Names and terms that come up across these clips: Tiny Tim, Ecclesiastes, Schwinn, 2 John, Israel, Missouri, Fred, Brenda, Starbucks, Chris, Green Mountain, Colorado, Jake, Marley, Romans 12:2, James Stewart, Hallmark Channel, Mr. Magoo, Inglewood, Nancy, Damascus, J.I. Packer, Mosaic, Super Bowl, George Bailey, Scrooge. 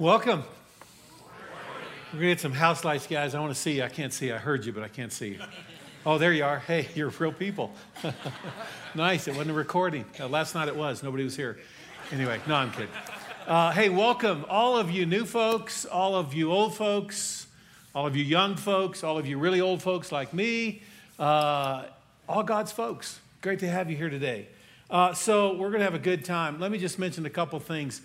Welcome. We're going to get some house lights, guys. I want to see you. I can't see you. I heard you, but I can't see you. Oh, there you are. Hey, you're real people. Nice. It wasn't a recording. Last night it was. Nobody was here. Anyway, no, I'm kidding. Hey, welcome all of you new folks, all of you old folks, all of you young folks, all of you really old folks like me, all God's folks. Great to have you here today. So we're going to have a good time. Let me just mention a couple things.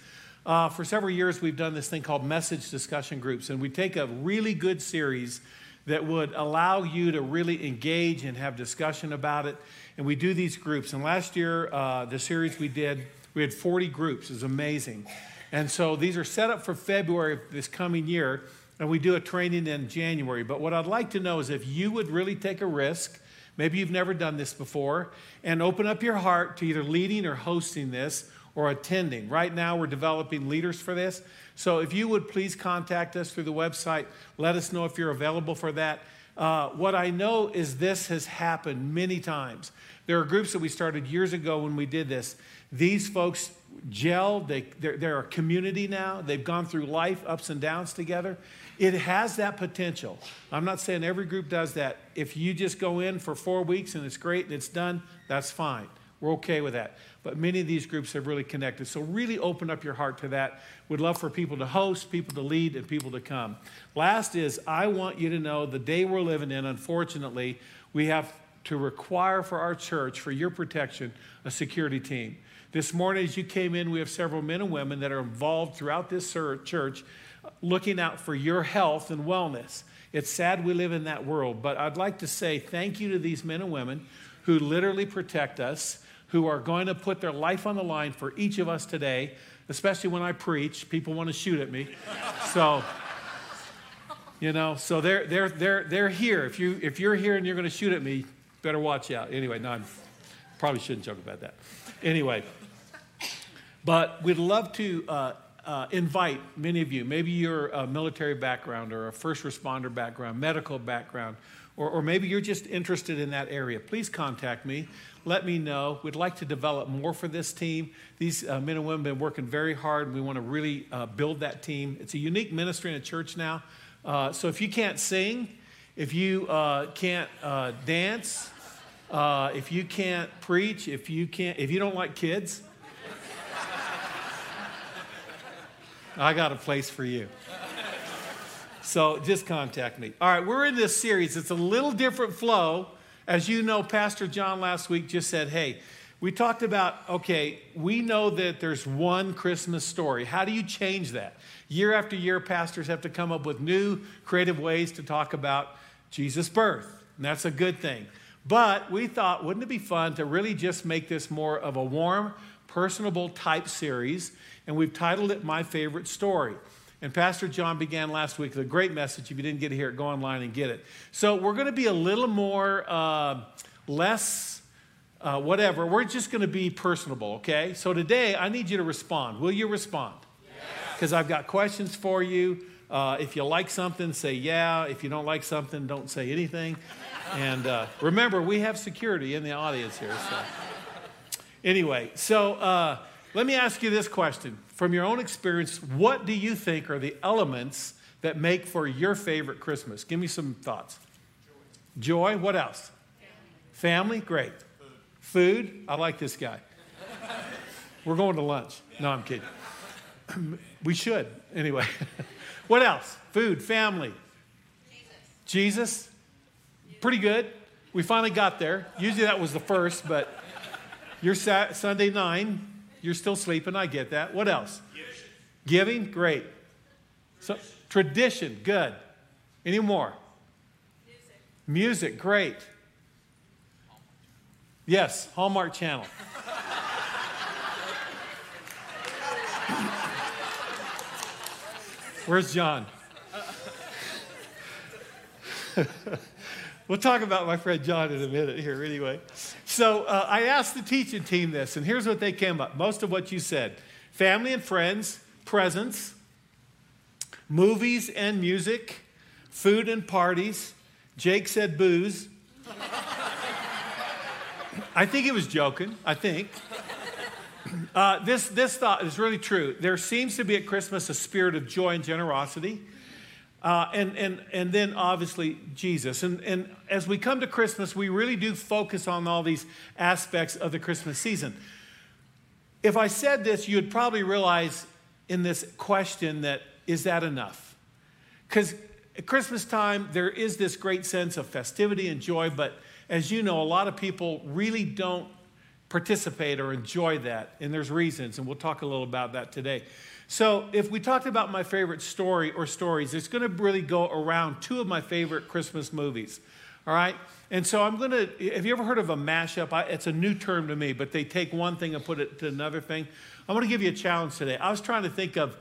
For several years, we've done this thing called message discussion groups, and we take a really good series that would allow you to really engage and have discussion about it, and we do these groups. And last year, the series we did, we had 40 groups. It was amazing. And so these are set up for February of this coming year, and we do a training in January. But what I'd like to know is if you would really take a risk, maybe you've never done this before, and open up your heart to either leading or hosting this or attending. Right now, we're developing leaders for this. So if you would please contact us through the website, let us know if you're available for that. What I know is this has happened many times. There are groups that we started years ago when we did this. These folks gel. They're a community now. They've gone through life, ups and downs together. It has that potential. I'm not saying every group does that. If you just go in for 4 weeks and it's great and it's done, that's fine. We're okay with that. But many of these groups have really connected. So really open up your heart to that. We'd love for people to host, people to lead, and people to come. Last is, I want you to know the day we're living in, unfortunately, we have to require for our church, for your protection, a security team. This morning as you came in, we have several men and women that are involved throughout this church looking out for your health and wellness. It's sad we live in that world, but I'd like to say thank you to these men and women who literally protect us, who are going to put their life on the line for each of us today, especially when I preach. People want to shoot at me. So, you know, so they're here. If you're here and you're going to shoot at me, better watch out. Anyway, no, I probably shouldn't joke about that. Anyway, but we'd love to invite many of you. Maybe you're a military background or a first responder background, medical background, or maybe you're just interested in that area. Please contact me. Let me know. We'd like to develop more for this team. These men and women have been working very hard, and we want to really build that team. It's a unique ministry in a church now. So if you can't sing, if you can't dance, if you can't preach, if you don't like kids, I got a place for you. So just contact me. All right, we're in this series. It's a little different flow. As you know, Pastor John last week just said, hey, we talked about, okay, we know that there's one Christmas story. How do you change that? Year after year, pastors have to come up with new creative ways to talk about Jesus' birth. And that's a good thing. But we thought, wouldn't it be fun to really just make this more of a warm, personable type series? And we've titled it My Favorite Story. And Pastor John began last week with a great message. If you didn't get to hear it, go online and get it. So we're going to be a little more, less, whatever. We're just going to be personable, okay? So today, I need you to respond. Will you respond? Because I've got questions for you. If you like something, say yeah. If you don't like something, don't say anything. And remember, we have security in the audience here. So. Anyway, so let me ask you this question. From your own experience, what do you think are the elements that make for your favorite Christmas? Give me some thoughts. Joy. What else? Family. Great. Food. I like this guy. We're going to lunch. No, I'm kidding. We should. Anyway. What else? Food. Family. Jesus. Pretty good. We finally got there. Usually that was the first, but you're Sunday 9. You're still sleeping. I get that. What else? Giving. Great. So, tradition. Good. Any more? Music. Great. Yes. Hallmark Channel. Where's John? We'll talk about my friend John in a minute here anyway. So I asked the teaching team this, and here's what they came up. Most of what you said. Family and friends, presents, movies and music, food and parties. Jake said booze. I think he was joking, I think. This thought is really true. There seems to be at Christmas a spirit of joy and generosity. And then obviously Jesus. And as we come to Christmas, we really do focus on all these aspects of the Christmas season. If I said this, you'd probably realize in this question that, is that enough? Because at Christmas time, there is this great sense of festivity and joy, but as you know, a lot of people really don't participate or enjoy that, and there's reasons, and we'll talk a little about that today. So if we talked about my favorite story or stories, it's going to really go around two of my favorite Christmas movies, all right? And so I'm going to, have you ever heard of a mashup? It's a new term to me, but they take one thing and put it to another thing. I'm going to give you a challenge today. I was trying to think of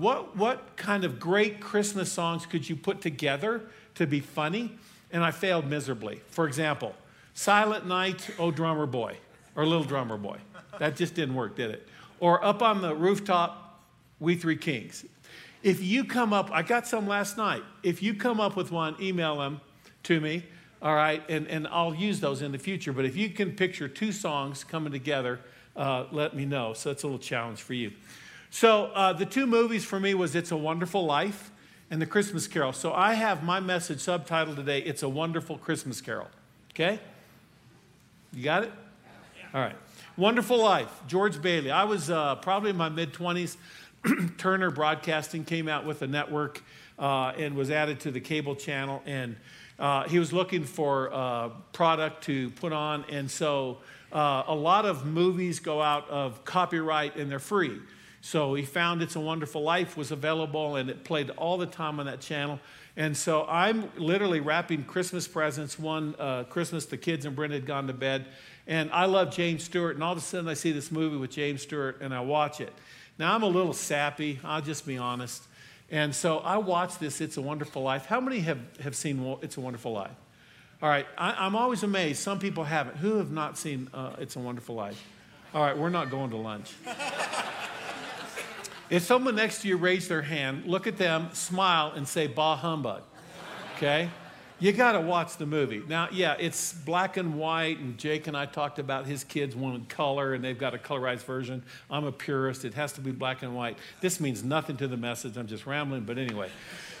what kind of great Christmas songs could you put together to be funny, and I failed miserably. For example, Silent Night, Oh Drummer Boy, or Little Drummer Boy. That just didn't work, did it? Or Up on the Rooftop, We Three Kings. If you come up, I got some last night. If you come up with one, email them to me, all right? And I'll use those in the future. But if you can picture two songs coming together, let me know. So that's a little challenge for you. So the two movies for me was It's a Wonderful Life and The Christmas Carol. So I have my message subtitled today, It's a Wonderful Christmas Carol. Okay? You got it? All right. Wonderful Life, George Bailey. I was probably in my mid-20s. Turner Broadcasting came out with a network and was added to the cable channel, and he was looking for product to put on, and so a lot of movies go out of copyright and they're free. So he found It's a Wonderful Life was available, and it played all the time on that channel. And so I'm literally wrapping Christmas presents. One Christmas, the kids and Brenda had gone to bed, and I love James Stewart, and all of a sudden I see this movie with James Stewart, and I watch it. Now, I'm a little sappy, I'll just be honest. And so I watched this, It's a Wonderful Life. How many have seen It's a Wonderful Life? All right, I'm always amazed. Some people haven't. Who have not seen It's a Wonderful Life? All right, we're not going to lunch. If someone next to you raised their hand, look at them, smile, and say, bah humbug, okay? You got to watch the movie. Now, yeah, it's black and white, and Jake and I talked about his kids wanted color, and they've got a colorized version. I'm a purist. It has to be black and white. This means nothing to the message. I'm just rambling, but anyway.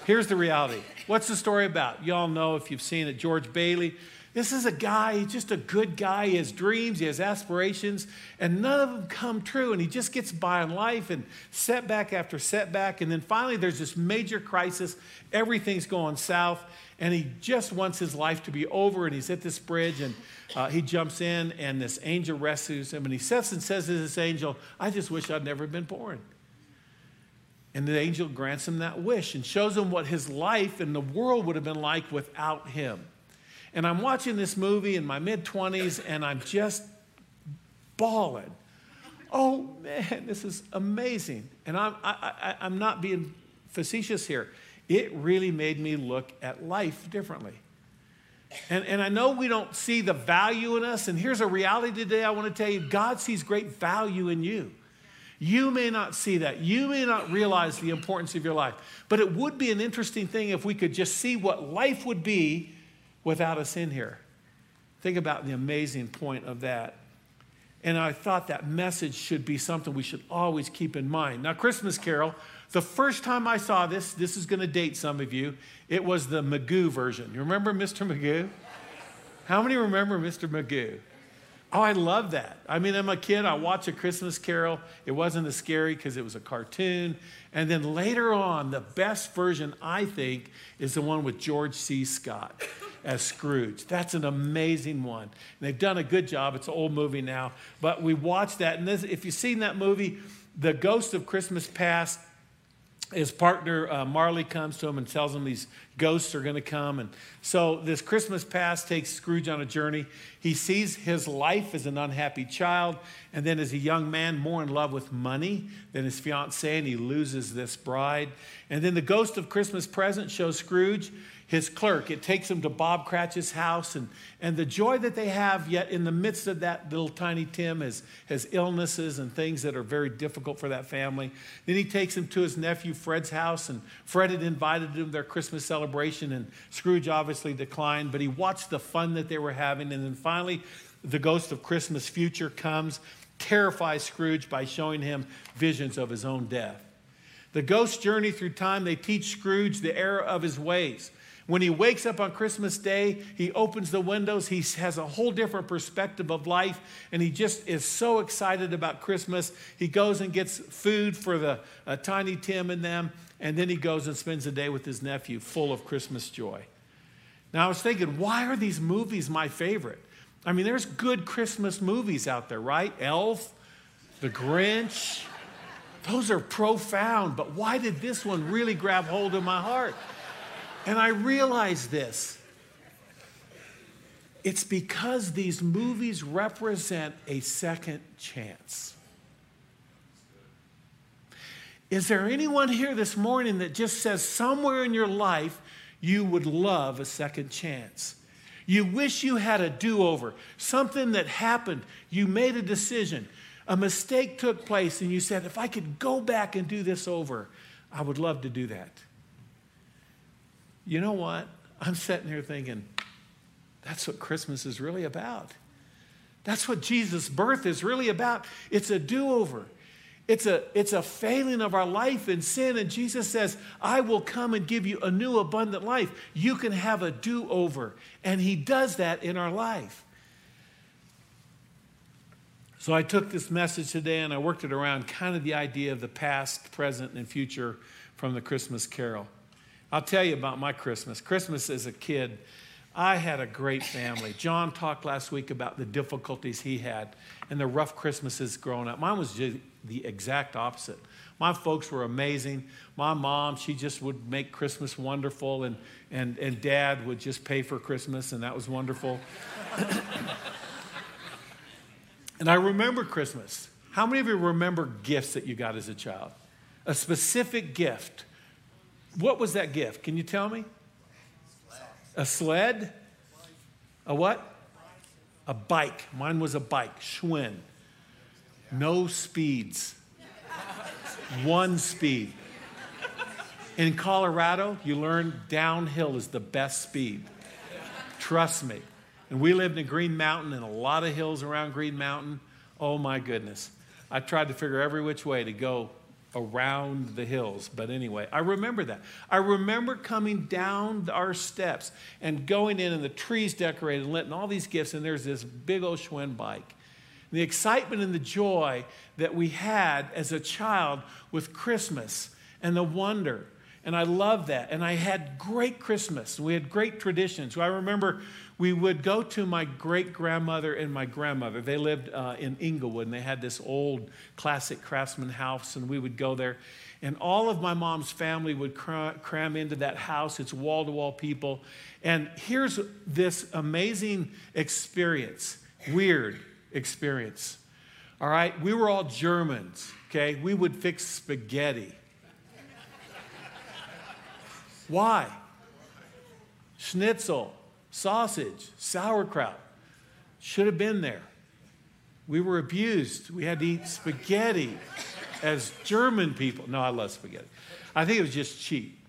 Here's the reality. What's the story about? Y'all know if you've seen it, George Bailey. This is a guy, he's just a good guy. He has dreams, he has aspirations, and none of them come true, and he just gets by in life and setback after setback, and then finally there's this major crisis. Everything's going south, and he just wants his life to be over, and he's at this bridge, and he jumps in, and this angel rescues him, and he sits and says to this angel, I just wish I'd never been born. And the angel grants him that wish and shows him what his life and the world would have been like without him. And I'm watching this movie in my mid-20s, and I'm just bawling. Oh, man, this is amazing. And I'm not being facetious here. It really made me look at life differently. And I know we don't see the value in us, and here's a reality today I want to tell you. God sees great value in you. You may not see that. You may not realize the importance of your life. But it would be an interesting thing if we could just see what life would be without us in here. Think about the amazing point of that. And I thought that message should be something we should always keep in mind. Now, Christmas Carol, the first time I saw this, this is going to date some of you, it was the Magoo version. You remember Mr. Magoo? How many remember Mr. Magoo? Oh, I love that. I mean, I'm a kid, I watch A Christmas Carol. It wasn't as scary because it was a cartoon. And then later on, the best version, I think, is the one with George C. Scott as Scrooge. That's an amazing one. And they've done a good job. It's an old movie now. But we watched that. And this, if you've seen that movie, the Ghost of Christmas Past, his partner Marley comes to him and tells him these ghosts are going to come. And so this Christmas past takes Scrooge on a journey. He sees his life as an unhappy child, and then as a young man, more in love with money than his fiancée, and he loses this bride. And then the Ghost of Christmas Present shows Scrooge his clerk. It takes him to Bob Cratchit's house, and the joy that they have, yet in the midst of that, little Tiny Tim has illnesses and things that are very difficult for that family. Then he takes him to his nephew Fred's house, and Fred had invited him to their Christmas celebration, and Scrooge obviously declined, but he watched the fun that they were having. And then finally, the Ghost of Christmas Future comes, terrifies Scrooge by showing him visions of his own death. The ghost journey through time, they teach Scrooge the error of his ways. When he wakes up on Christmas Day, he opens the windows. He has a whole different perspective of life, and he just is so excited about Christmas. He goes and gets food for the Tiny Tim and them, and then he goes and spends the day with his nephew, full of Christmas joy. Now, I was thinking, why are these movies my favorite? I mean, there's good Christmas movies out there, right? Elf, The Grinch. Those are profound, but why did this one really grab hold of my heart? And I realized this. It's because these movies represent a second chance. Is there anyone here this morning that just says somewhere in your life you would love a second chance? You wish you had a do-over, something that happened. You made a decision. A mistake took place, and you said, if I could go back and do this over, I would love to do that. You know what? I'm sitting here thinking, that's what Christmas is really about. That's what Jesus' birth is really about. It's a do-over. It's a failing of our life in sin, and Jesus says, I will come and give you a new abundant life. You can have a do-over, and he does that in our life. So I took this message today, and I worked it around kind of the idea of the past, present, and future from the Christmas Carol. I'll tell you about my Christmas. Christmas as a kid, I had a great family. John talked last week about the difficulties he had and the rough Christmases growing up. Mine was just the exact opposite. My folks were amazing. My mom, she just would make Christmas wonderful, and Dad would just pay for Christmas, and that was wonderful. And I remember Christmas. How many of you remember gifts that you got as a child? A specific gift. What was that gift? Can you tell me? A sled? A what? A bike. Mine was a bike. Schwinn. No speeds. One speed. In Colorado, you learn downhill is the best speed. Trust me. And we lived in Green Mountain and a lot of hills around Green Mountain. Oh, my goodness. I tried to figure every which way to go around the hills. But anyway, I remember that. I remember coming down our steps and going in, and the trees decorated and lit and all these gifts, and there's this big old Schwinn bike. And the excitement and the joy that we had as a child with Christmas and the wonder. And I loved that. And I had great Christmas. We had great traditions. I remember we would go to my great-grandmother and my grandmother. They lived in Inglewood, and they had this old classic craftsman house, and we would go there. And all of my mom's family would cram into that house. It's wall-to-wall people. And here's this amazing experience, weird experience. All right? We were all Germans, okay? We would fix spaghetti. Why? Schnitzel, sausage, sauerkraut. Should have been there. We were abused. We had to eat spaghetti as German people. No, I love spaghetti. I think it was just cheap.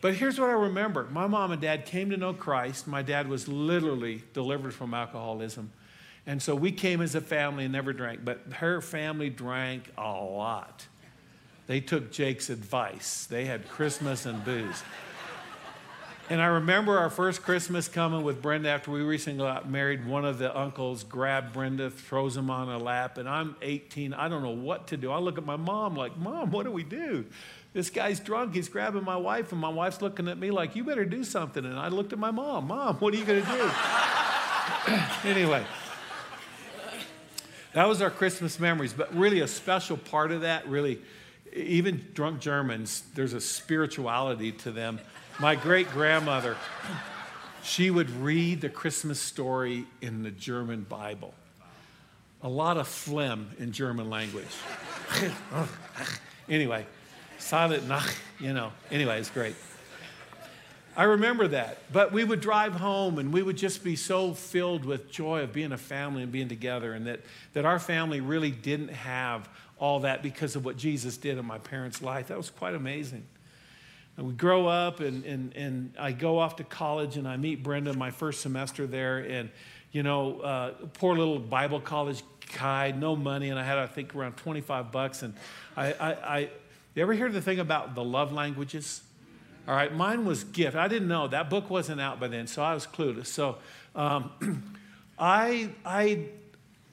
But here's what I remember. My mom and dad came to know Christ. My dad was literally delivered from alcoholism. And so we came as a family and never drank. But her family drank a lot. They took Jake's advice. They had Christmas and booze. And I remember our first Christmas coming with Brenda after we recently got married. One of the uncles grabbed Brenda, throws him on her lap, and I'm 18. I don't know what to do. I look at my mom like, Mom, what do we do? This guy's drunk. He's grabbing my wife, and my wife's looking at me like, you better do something. And I looked at my mom. Mom, what are you going to do? Anyway, that was our Christmas memories, but really a special part of that, really, even drunk Germans, there's a spirituality to them. My great-grandmother, she would read the Christmas story in the German Bible. A lot of phlegm in German language. Anyway, silent Nacht, you know. Anyway, it's great. I remember that. But we would drive home, and we would just be so filled with joy of being a family and being together, and that our family really didn't have all that because of what Jesus did in my parents' life. That was quite amazing. And we grow up, and I go off to college, and I meet Brenda my first semester there. And, you know, poor little Bible college guy, no money, and I had, I think, around $25. And you ever hear the thing about the love languages? All right, mine was gift. I didn't know. That book wasn't out by then, so I was clueless. So I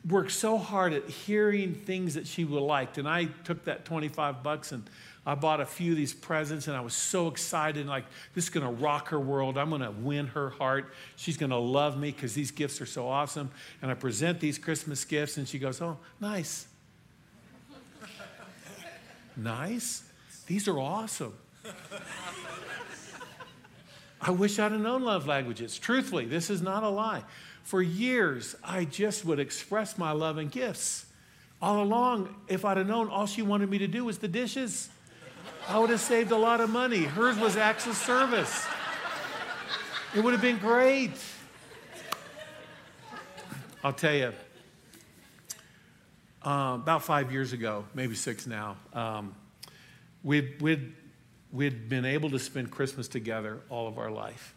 worked so hard at hearing things that she would like, and I took that $25 and I bought a few of these presents, and I was so excited, like, this is going to rock her world. I'm going to win her heart. She's going to love me because these gifts are so awesome. And I present these Christmas gifts, and she goes, oh, nice. Nice? These are awesome. I wish I'd have known love languages. Truthfully, this is not a lie. For years, I just would express my love and gifts. All along, if I'd have known, all she wanted me to do was the dishes, I would have saved a lot of money. Hers was acts of service. It would have been great. I'll tell you, about 5 years ago, maybe 6 now, we'd been able to spend Christmas together all of our life.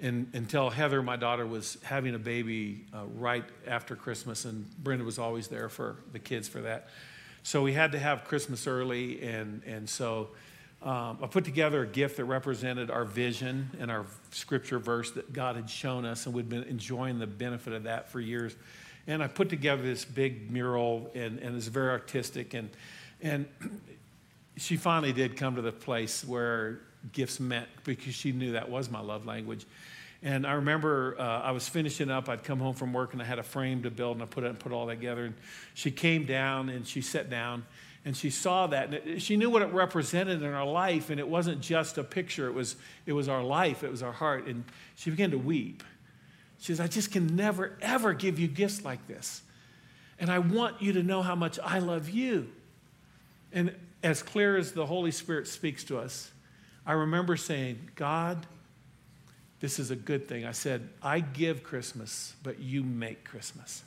And until Heather, my daughter, was having a baby right after Christmas, and Brenda was always there for the kids for that. So we had to have Christmas early, and so I put together a gift that represented our vision and our scripture verse that God had shown us, and we'd been enjoying the benefit of that for years. And I put together this big mural, and it's very artistic, and she finally did come to the place where gifts meant, because she knew that was my love language. And I remember I was finishing up. I'd come home from work, and I had a frame to build, and I put all that together. And she came down, and she sat down, and she saw that. And she knew what it represented in our life, and it wasn't just a picture. It was our life. It was our heart. And she began to weep. She says, I just can never, ever give you gifts like this. And I want you to know how much I love you. And as clear as the Holy Spirit speaks to us, I remember saying, God, this is a good thing. I said, I give Christmas, but you make Christmas.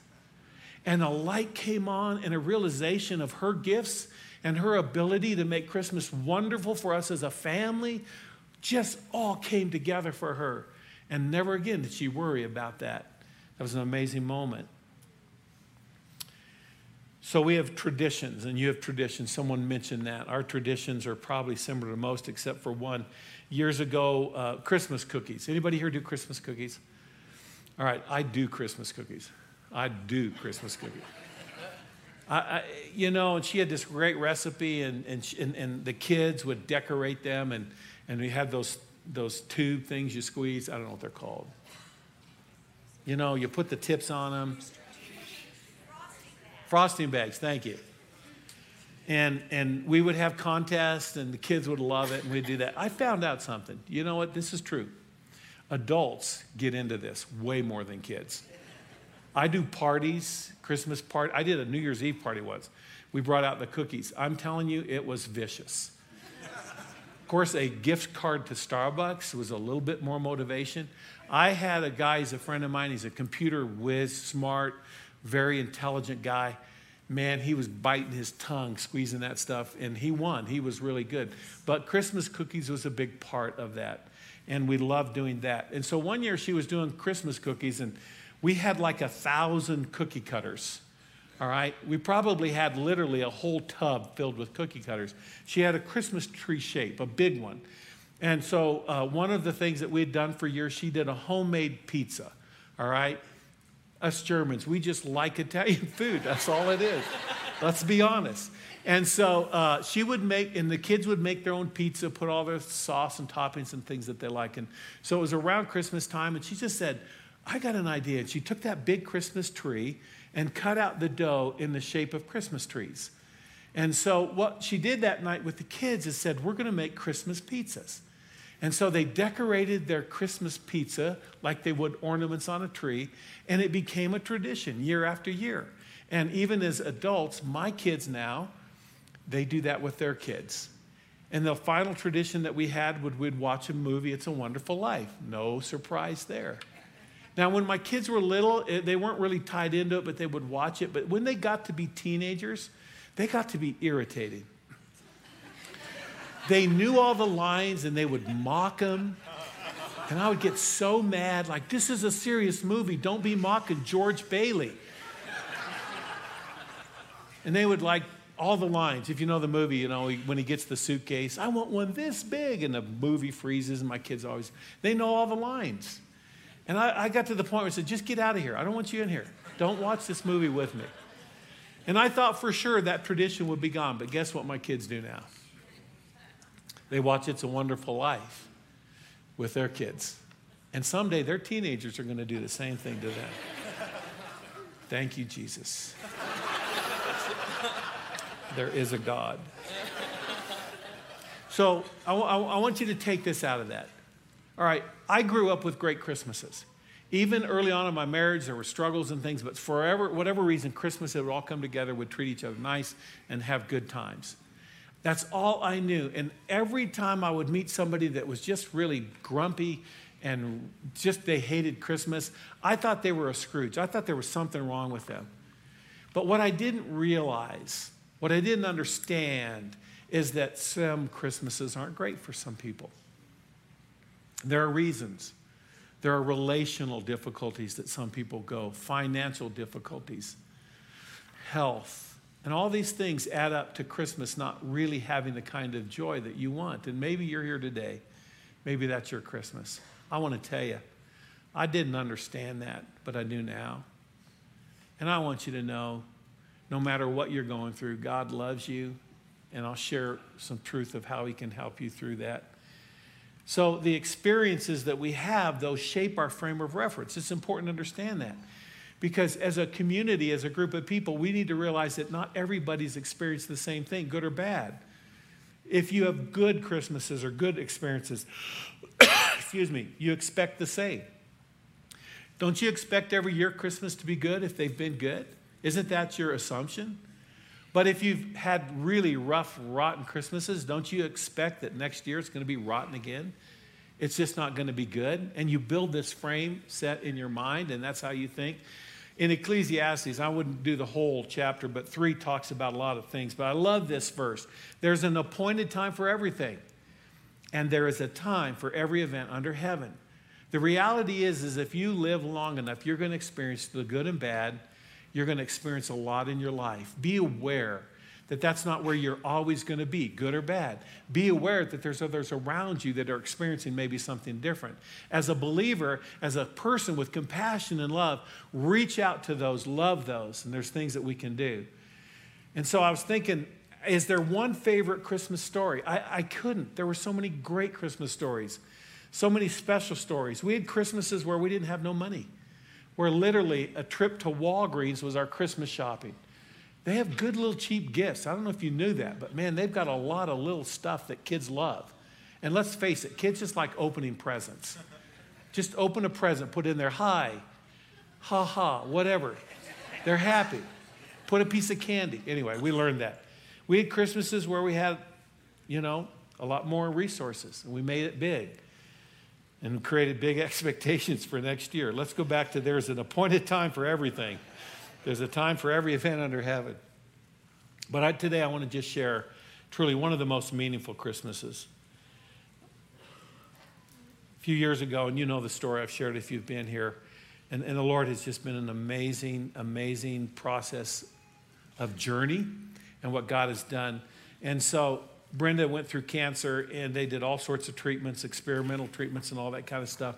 And a light came on, and a realization of her gifts and her ability to make Christmas wonderful for us as a family just all came together for her. And never again did she worry about that. That was an amazing moment. So we have traditions, and you have traditions. Someone mentioned that. Our traditions are probably similar to most, except for one. Years ago, Christmas cookies. Anybody here do Christmas cookies? All right, I do Christmas cookies. I do Christmas cookies. And she had this great recipe, and the kids would decorate them, and we had those tube things you squeeze. I don't know what they're called. You know, you put the tips on them. Frosting bags, thank you. And we would have contests, and the kids would love it, and we'd do that. I found out something. You know what? This is true. Adults get into this way more than kids. I do parties, Christmas party. I did a New Year's Eve party once. We brought out the cookies. I'm telling you, it was vicious. Of course, a gift card to Starbucks was a little bit more motivation. I had a guy, he's a friend of mine, he's a computer whiz, smart, very intelligent guy. Man, he was biting his tongue, squeezing that stuff, and he won. He was really good. But Christmas cookies was a big part of that, and we loved doing that. And so one year she was doing Christmas cookies, and we had like 1,000 cookie cutters, all right? We probably had literally a whole tub filled with cookie cutters. She had a Christmas tree shape, a big one. And so one of the things that we had done for years, she did a homemade pizza, all right? Us Germans, we just like Italian food. That's all it is. Let's be honest. And so she would make, and the kids would make their own pizza, put all their sauce and toppings and things that they like. And so it was around Christmas time, and she just said, I got an idea. And she took that big Christmas tree and cut out the dough in the shape of Christmas trees. And so what she did that night with the kids is said, we're going to make Christmas pizzas. And so they decorated their Christmas pizza like they would ornaments on a tree, and it became a tradition year after year. And even as adults, my kids now, they do that with their kids. And the final tradition that we had would we'd watch a movie, It's a Wonderful Life. No surprise there. Now, when my kids were little, they weren't really tied into it, but they would watch it. But when they got to be teenagers, they got to be irritating. They knew all the lines, and they would mock them. And I would get so mad, like, this is a serious movie. Don't be mocking George Bailey. And they would like all the lines. If you know the movie, you know, when he gets the suitcase, I want one this big. And the movie freezes, and my kids always, they know all the lines. And I got to the point where I said, just get out of here. I don't want you in here. Don't watch this movie with me. And I thought for sure that tradition would be gone. But guess what my kids do now? They watch It's a Wonderful Life with their kids. And someday their teenagers are going to do the same thing to them. Thank you, Jesus. There is a God. So I want you to take this out of that. All right, I grew up with great Christmases. Even early on in my marriage, there were struggles and things, but forever, whatever reason, Christmas, it would all come together, would treat each other nice and have good times. That's all I knew. And every time I would meet somebody that was just really grumpy and just they hated Christmas, I thought they were a Scrooge. I thought there was something wrong with them. But what I didn't realize, what I didn't understand, is that some Christmases aren't great for some people. There are reasons. There are relational difficulties that some people go, financial difficulties, health, and all these things add up to Christmas not really having the kind of joy that you want. And maybe you're here today. Maybe that's your Christmas. I want to tell you, I didn't understand that, but I do now. And I want you to know, no matter what you're going through, God loves you, and I'll share some truth of how he can help you through that. So the experiences that we have, those shape our frame of reference. It's important to understand that. Because as a community, as a group of people, we need to realize that not everybody's experienced the same thing, good or bad. If you have good Christmases or good experiences, excuse me, you expect the same. Don't you expect every year Christmas to be good if they've been good? Isn't that your assumption? But if you've had really rough, rotten Christmases, don't you expect that next year it's going to be rotten again? It's just not going to be good. And you build this frame set in your mind, and that's how you think. In Ecclesiastes, I wouldn't do the whole chapter, but 3 talks about a lot of things. But I love this verse. There's an appointed time for everything, and there is a time for every event under heaven. The reality is if you live long enough, you're going to experience the good and bad. You're going to experience a lot in your life. Be aware that that's not where you're always going to be, good or bad. Be aware that there's others around you that are experiencing maybe something different. As a believer, as a person with compassion and love, reach out to those, love those, and there's things that we can do. And so I was thinking, is there one favorite Christmas story? I couldn't. There were so many great Christmas stories, so many special stories. We had Christmases where we didn't have no money, where literally a trip to Walgreens was our Christmas shopping. They have good little cheap gifts. I don't know if you knew that, but man, they've got a lot of little stuff that kids love. And let's face it, kids just like opening presents. Just open a present, put in there, hi, ha ha, whatever. They're happy. Put a piece of candy. Anyway, we learned that. We had Christmases where we had, you know, a lot more resources, and we made it big and created big expectations for next year. Let's go back to there's an appointed time for everything. There's a time for every event under heaven. But today I want to just share truly one of the most meaningful Christmases. A few years ago, and you know the story, I've shared if you've been here, and the Lord has just been an amazing, amazing process of journey and what God has done. And so Brenda went through cancer, and they did all sorts of treatments, experimental treatments and all that kind of stuff.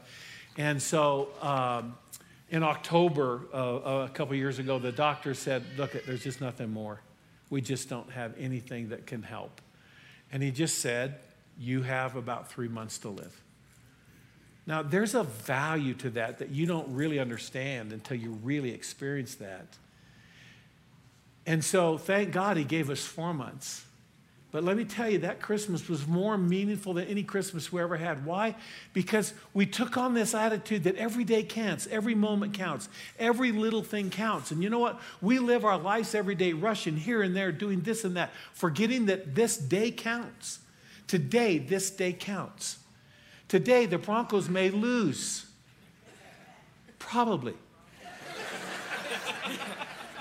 And so in October, a couple years ago, the doctor said, look, there's just nothing more. We just don't have anything that can help. And he just said, you have about 3 months to live. Now, there's a value to that that you don't really understand until you really experience that. And so thank God he gave us 4 months. But let me tell you, that Christmas was more meaningful than any Christmas we ever had. Why? Because we took on this attitude that every day counts, every moment counts, every little thing counts. And you know what? We live our lives every day rushing here and there, doing this and that, forgetting that this day counts. Today, this day counts. Today, the Broncos may lose. Probably.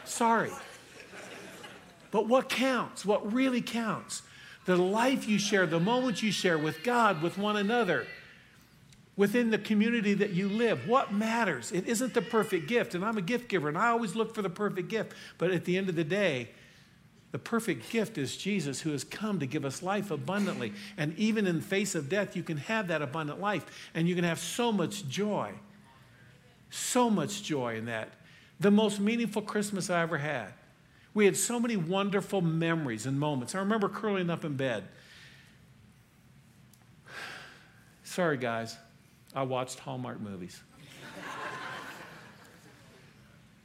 Sorry. But what counts, what really counts, the life you share, the moments you share with God, with one another, within the community that you live, what matters? It isn't the perfect gift, and I'm a gift giver, and I always look for the perfect gift. But at the end of the day, The perfect gift is Jesus, who has come to give us life abundantly. And even in the face of death, you can have that abundant life. And you can have so much joy. So much joy in that. The most meaningful Christmas I ever had. We had so many wonderful memories and moments. I remember curling up in bed. Sorry, guys. I watched Hallmark movies.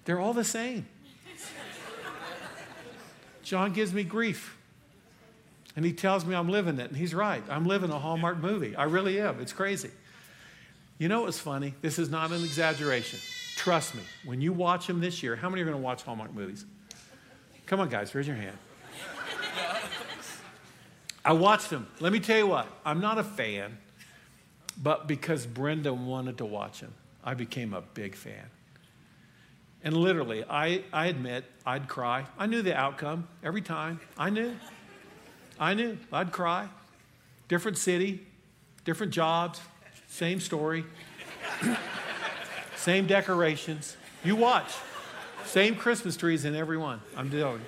They're all the same. John gives me grief. And he tells me I'm living it. And he's right. I'm living a Hallmark movie. I really am. It's crazy. You know what's funny? This is not an exaggeration. Trust me. When you watch them this year, how many are going to watch Hallmark movies? Come on, guys. Raise your hand. I watched them. Let me tell you what. I'm not a fan. But because Brenda wanted to watch them, I became a big fan. And literally, I admit, I'd cry. I knew the outcome every time. I knew. I'd cry. Different city, different jobs, same story, same decorations. You watch. Same Christmas trees in every one. I'm telling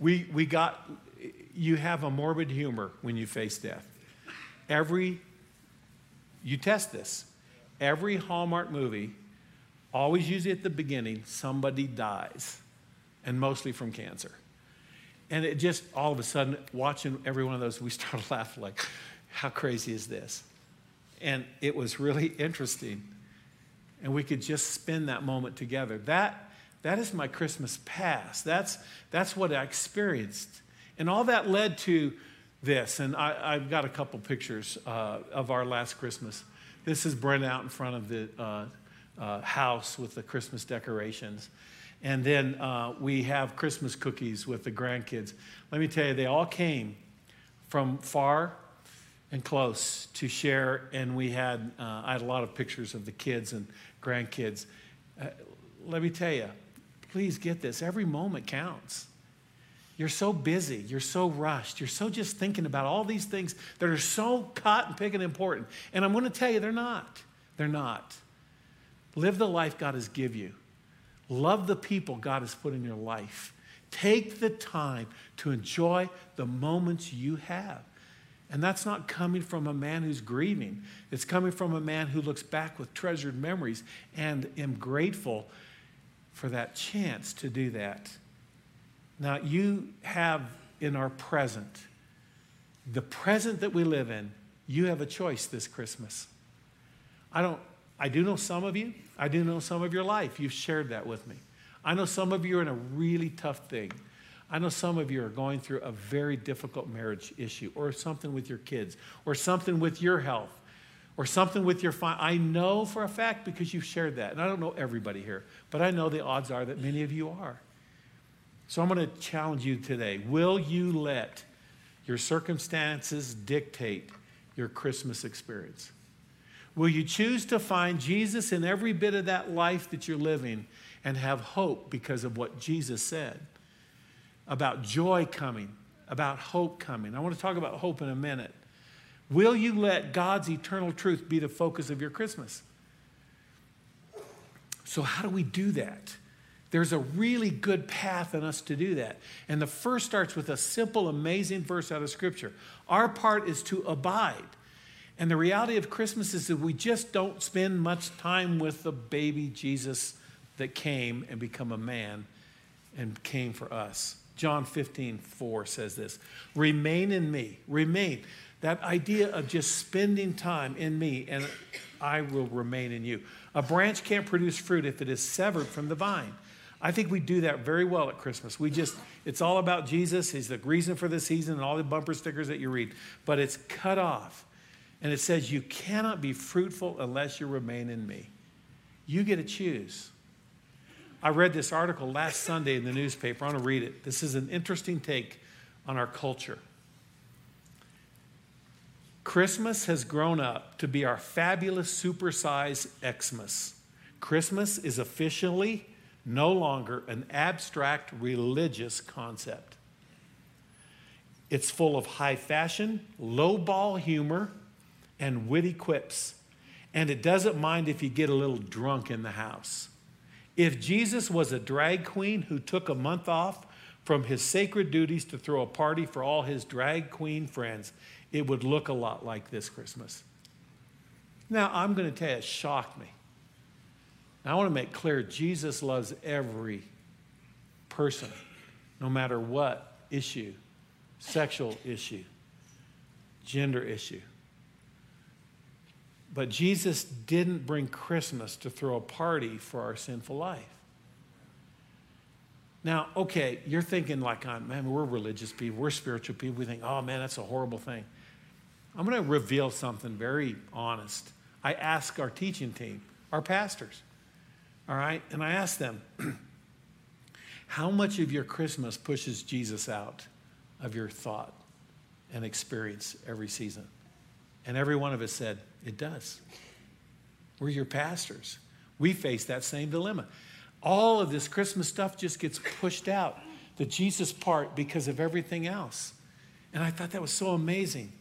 you. We got... You have a morbid humor when you face death. You test this. Every Hallmark movie, always usually at the beginning, somebody dies, and mostly from cancer. And it just, all of a sudden, watching every one of those, we started laughing like, how crazy is this? And it was really interesting. And we could just spend that moment together. That is my Christmas past. That's what I experienced. And all that led to this. And I've got a couple pictures of our last Christmas. This is Brenda out in front of the house with the Christmas decorations. And then we have Christmas cookies with the grandkids. Let me tell you, they all came from far and close to share. And I had a lot of pictures of the kids and grandkids. Let me tell you, please get this. Every moment counts. You're so busy. You're so rushed. You're so just thinking about all these things that are so cotton picking important. And I'm going to tell you, they're not. They're not. Live the life God has given you. Love the people God has put in your life. Take the time to enjoy the moments you have. And that's not coming from a man who's grieving. It's coming from a man who looks back with treasured memories and am grateful for that chance to do that. Now, you have in our present, the present that we live in, you have a choice this Christmas. I do know some of you. I do know some of your life. You've shared that with me. I know some of you are in a really tough thing. I know some of you are going through a very difficult marriage issue or something with your kids or something with your health or something with your I know for a fact because you've shared that. And I don't know everybody here, but I know the odds are that many of you are. So I'm going to challenge you today. Will you let your circumstances dictate your Christmas experience? Will you choose to find Jesus in every bit of that life that you're living and have hope because of what Jesus said about joy coming, about hope coming? I want to talk about hope in a minute. Will you let God's eternal truth be the focus of your Christmas? So how do we do that? There's a really good path in us to do that. And the first starts with a simple, amazing verse out of Scripture. Our part is to abide. And the reality of Christmas is that we just don't spend much time with the baby Jesus that came and became a man and came for us. John 15:4 says this, remain in me, remain. That idea of just spending time in me and I will remain in you. A branch can't produce fruit if it is severed from the vine. I think we do that very well at Christmas. It's all about Jesus. He's the reason for the season and all the bumper stickers that you read. But it's cut off. And it says, you cannot be fruitful unless you remain in me. You get to choose. I read this article last Sunday in the newspaper. I want to read it. This is an interesting take on our culture. Christmas has grown up to be our fabulous, supersized Xmas. Christmas is officially no longer an abstract religious concept. It's full of high fashion, low-ball humor, and witty quips. And it doesn't mind if you get a little drunk in the house. If Jesus was a drag queen who took a month off from his sacred duties to throw a party for all his drag queen friends, it would look a lot like this Christmas. Now, I'm going to tell you, it shocked me. And I want to make clear, Jesus loves every person, no matter what issue, sexual issue, gender issue. But Jesus didn't bring Christmas to throw a party for our sinful life. Now, okay, you're thinking like, man, we're religious people, we're spiritual people. We think, oh, man, that's a horrible thing. I'm going to reveal something very honest. I ask our teaching team, our pastors, all right? And I ask them, how much of your Christmas pushes Jesus out of your thought and experience every season? And every one of us said, it does. We're your pastors. We face that same dilemma. All of this Christmas stuff just gets pushed out, the Jesus part, because of everything else. And I thought that was so amazing,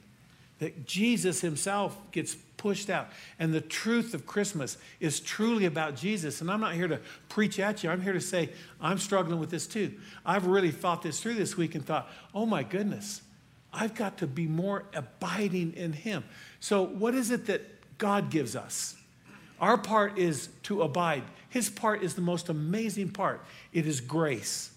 that Jesus himself gets pushed out. And the truth of Christmas is truly about Jesus. And I'm not here to preach at you. I'm here to say, I'm struggling with this too. I've really thought this through this week and thought, oh my goodness, I've got to be more abiding in him. So what is it that God gives us? Our part is to abide. His part is the most amazing part. It is grace.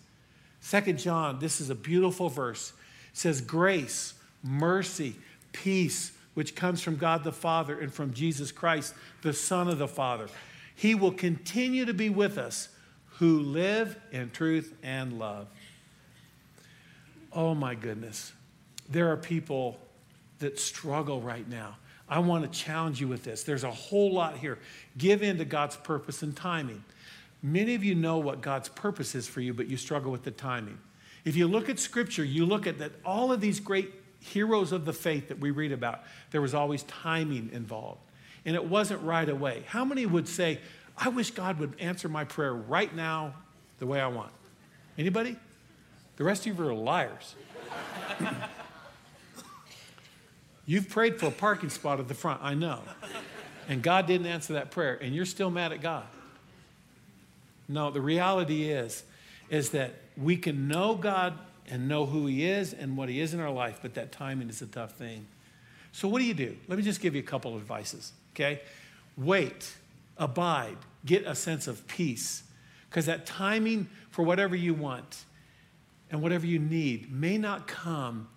2 John, this is a beautiful verse. It says, grace, mercy, peace, which comes from God the Father and from Jesus Christ, the Son of the Father. He will continue to be with us who live in truth and love. Oh my goodness. There are people that struggle right now. I want to challenge you with this. There's a whole lot here. Give in to God's purpose and timing. Many of you know what God's purpose is for you, but you struggle with the timing. If you look at Scripture, you look at that all of these great heroes of the faith that we read about, there was always timing involved. And it wasn't right away. How many would say, I wish God would answer my prayer right now the way I want? Anybody? The rest of you are liars. You've prayed for a parking spot at the front, I know. And God didn't answer that prayer, and you're still mad at God. No, the reality is that we can know God and know who he is and what he is in our life, but that timing is a tough thing. So what do? Let me just give you a couple of advices, okay? Wait, abide, get a sense of peace, because that timing for whatever you want and whatever you need may not come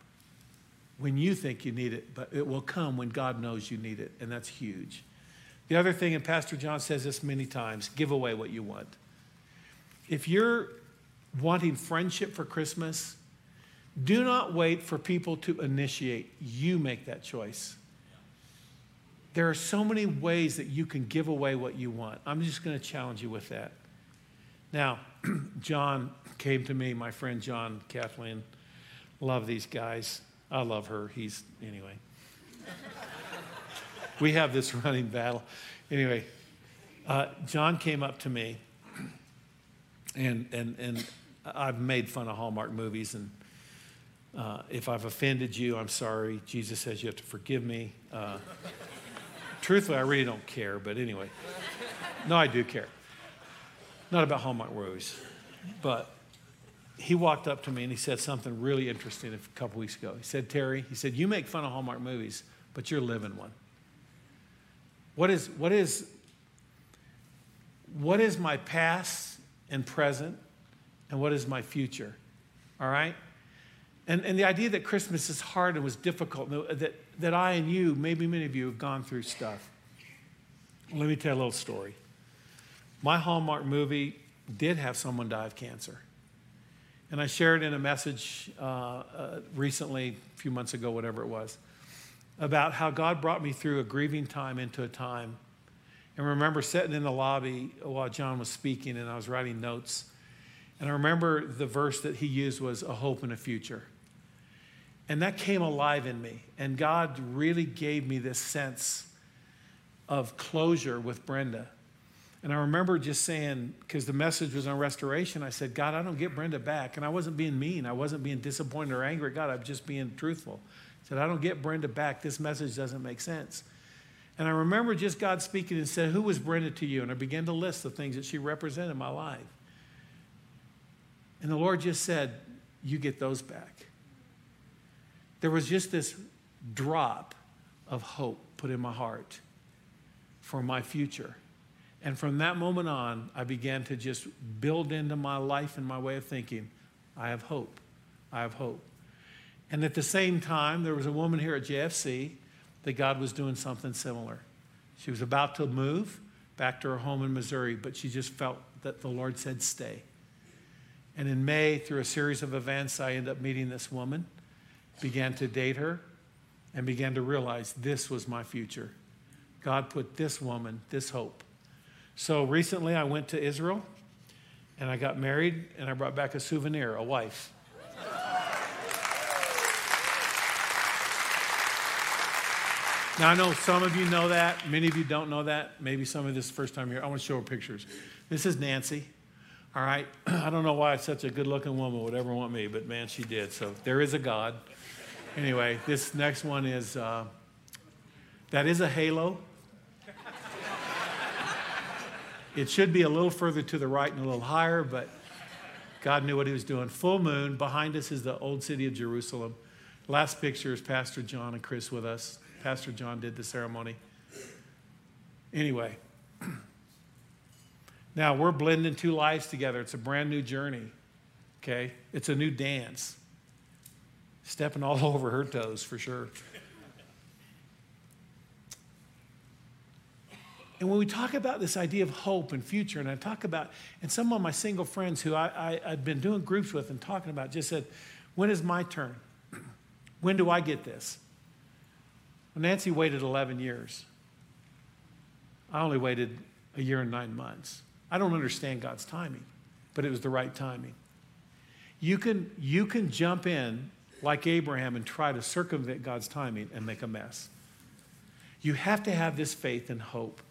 when you think you need it, but it will come when God knows you need it, and that's huge. The other thing, and Pastor John says this many times, give away what you want. If you're wanting friendship for Christmas, do not wait for people to initiate. You make that choice. There are so many ways that you can give away what you want. I'm just going to challenge you with that. Now, John came to me, my friend John, Kathleen, love these guys. I love her. Anyway. We have this running battle. Anyway, John came up to me, and I've made fun of Hallmark movies, and if I've offended you, I'm sorry. Jesus says you have to forgive me. Truthfully, I really don't care, but anyway. No, I do care. Not about Hallmark movies, but he walked up to me and he said something really interesting a couple weeks ago. He said, Terry, he said, you make fun of Hallmark movies, but you're living one. What is my past and present, and what is my future? All right? And the idea that Christmas is hard and was difficult, that I and you, maybe many of you, have gone through stuff. Let me tell a little story. My Hallmark movie did have someone die of cancer. And I shared in a message recently, a few months ago, whatever it was, about how God brought me through a grieving time into a time. And I remember sitting in the lobby while John was speaking and I was writing notes. And I remember the verse that he used was a hope and a future. And that came alive in me. And God really gave me this sense of closure with Brenda. And I remember just saying, because the message was on restoration, I said, God, I don't get Brenda back. And I wasn't being mean. I wasn't being disappointed or angry at God. I'm just being truthful. I said, I don't get Brenda back. This message doesn't make sense. And I remember just God speaking and said, who was Brenda to you? And I began to list the things that she represented in my life. And the Lord just said, you get those back. There was just this drop of hope put in my heart for my future. And from that moment on, I began to just build into my life and my way of thinking, I have hope. I have hope. And at the same time, there was a woman here at JFC that God was doing something similar. She was about to move back to her home in Missouri, but she just felt that the Lord said, stay. And in May, through a series of events, I ended up meeting this woman, began to date her, and began to realize this was my future. God put this woman, this hope. So recently I went to Israel and I got married and I brought back a souvenir, a wife. Now I know some of you know that, many of you don't know that. Maybe some of this is the first time here. I want to show her pictures. This is Nancy, all right? I don't know why such a good looking woman would ever want me, but man, she did. So there is a God. Anyway, this next one is, that is a halo. It should be a little further to the right and a little higher, but God knew what he was doing. Full moon. Behind us is the old city of Jerusalem. Last picture is Pastor John and Chris with us. Pastor John did the ceremony. Anyway, now we're blending two lives together. It's a brand new journey, okay? It's a new dance. Stepping all over her toes for sure. And when we talk about this idea of hope and future, and I talk about, and some of my single friends who I'd been doing groups with and talking about just said, when is my turn? When do I get this? Well, Nancy waited 11 years. I only waited a year and 9 months. I don't understand God's timing, but it was the right timing. You can jump in like Abraham and try to circumvent God's timing and make a mess. You have to have this faith and hope.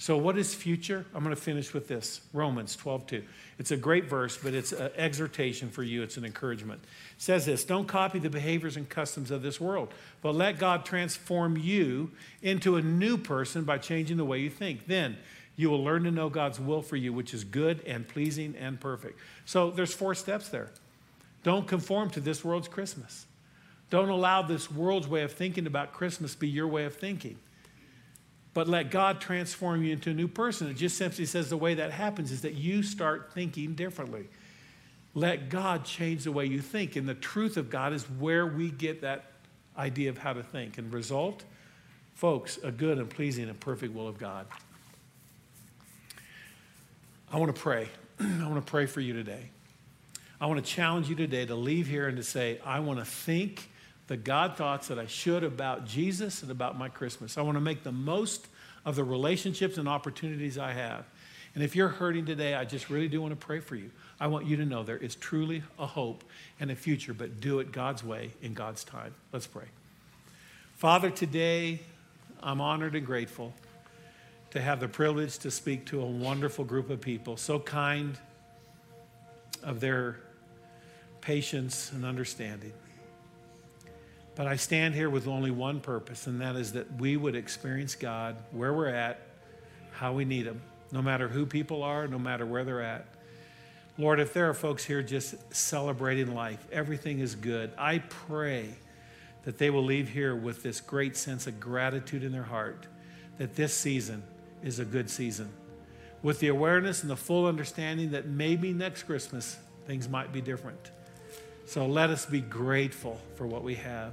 So what is future? I'm going to finish with this, Romans 12:2. It's a great verse, but it's an exhortation for you. It's an encouragement. It says this, don't copy the behaviors and customs of this world, but let God transform you into a new person by changing the way you think. Then you will learn to know God's will for you, which is good and pleasing and perfect. So there's 4 steps there. Don't conform to this world's Christmas. Don't allow this world's way of thinking about Christmas be your way of thinking. But let God transform you into a new person. It just simply says the way that happens is that you start thinking differently. Let God change the way you think. And the truth of God is where we get that idea of how to think. And result, folks, a good and pleasing and perfect will of God. I want to pray. I want to pray for you today. I want to challenge you today to leave here and to say, I want to think the God thoughts that I should about Jesus and about my Christmas. I want to make the most of the relationships and opportunities I have. And if you're hurting today, I just really do want to pray for you. I want you to know there is truly a hope and a future, but do it God's way in God's time. Let's pray. Father, today I'm honored and grateful to have the privilege to speak to a wonderful group of people, so kind of their patience and understanding. But I stand here with only one purpose, and that is that we would experience God where we're at, how we need him, no matter who people are, no matter where they're at. Lord, if there are folks here just celebrating life, everything is good, I pray that they will leave here with this great sense of gratitude in their heart, that this season is a good season, with the awareness and the full understanding that maybe next Christmas things might be different. So let us be grateful for what we have.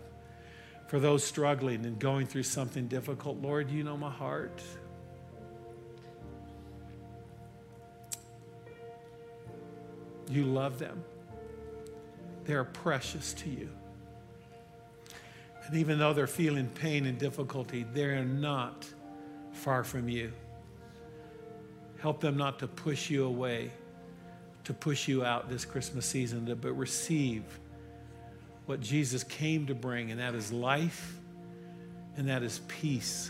For those struggling and going through something difficult, Lord, you know my heart. You love them. They are precious to you. And even though they're feeling pain and difficulty, they are not far from you. Help them not to push you away, to push you out this Christmas season, but receive what Jesus came to bring, and that is life, and that is peace.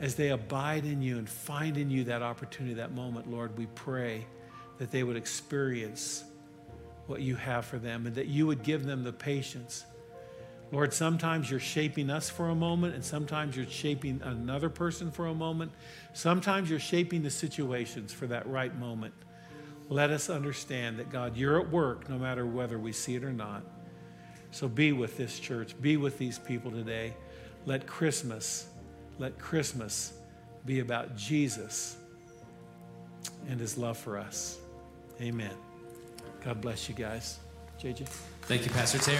As they abide in you and find in you that opportunity, that moment, Lord, we pray that they would experience what you have for them and that you would give them the patience, Lord, sometimes you're shaping us for a moment, and sometimes you're shaping another person for a moment. Sometimes you're shaping the situations for that right moment. Let us understand that, God, you're at work no matter whether we see it or not. So be with this church. Be with these people today. Let Christmas be about Jesus and his love for us. Amen. God bless you guys. JJ. Thank you, Pastor Terry.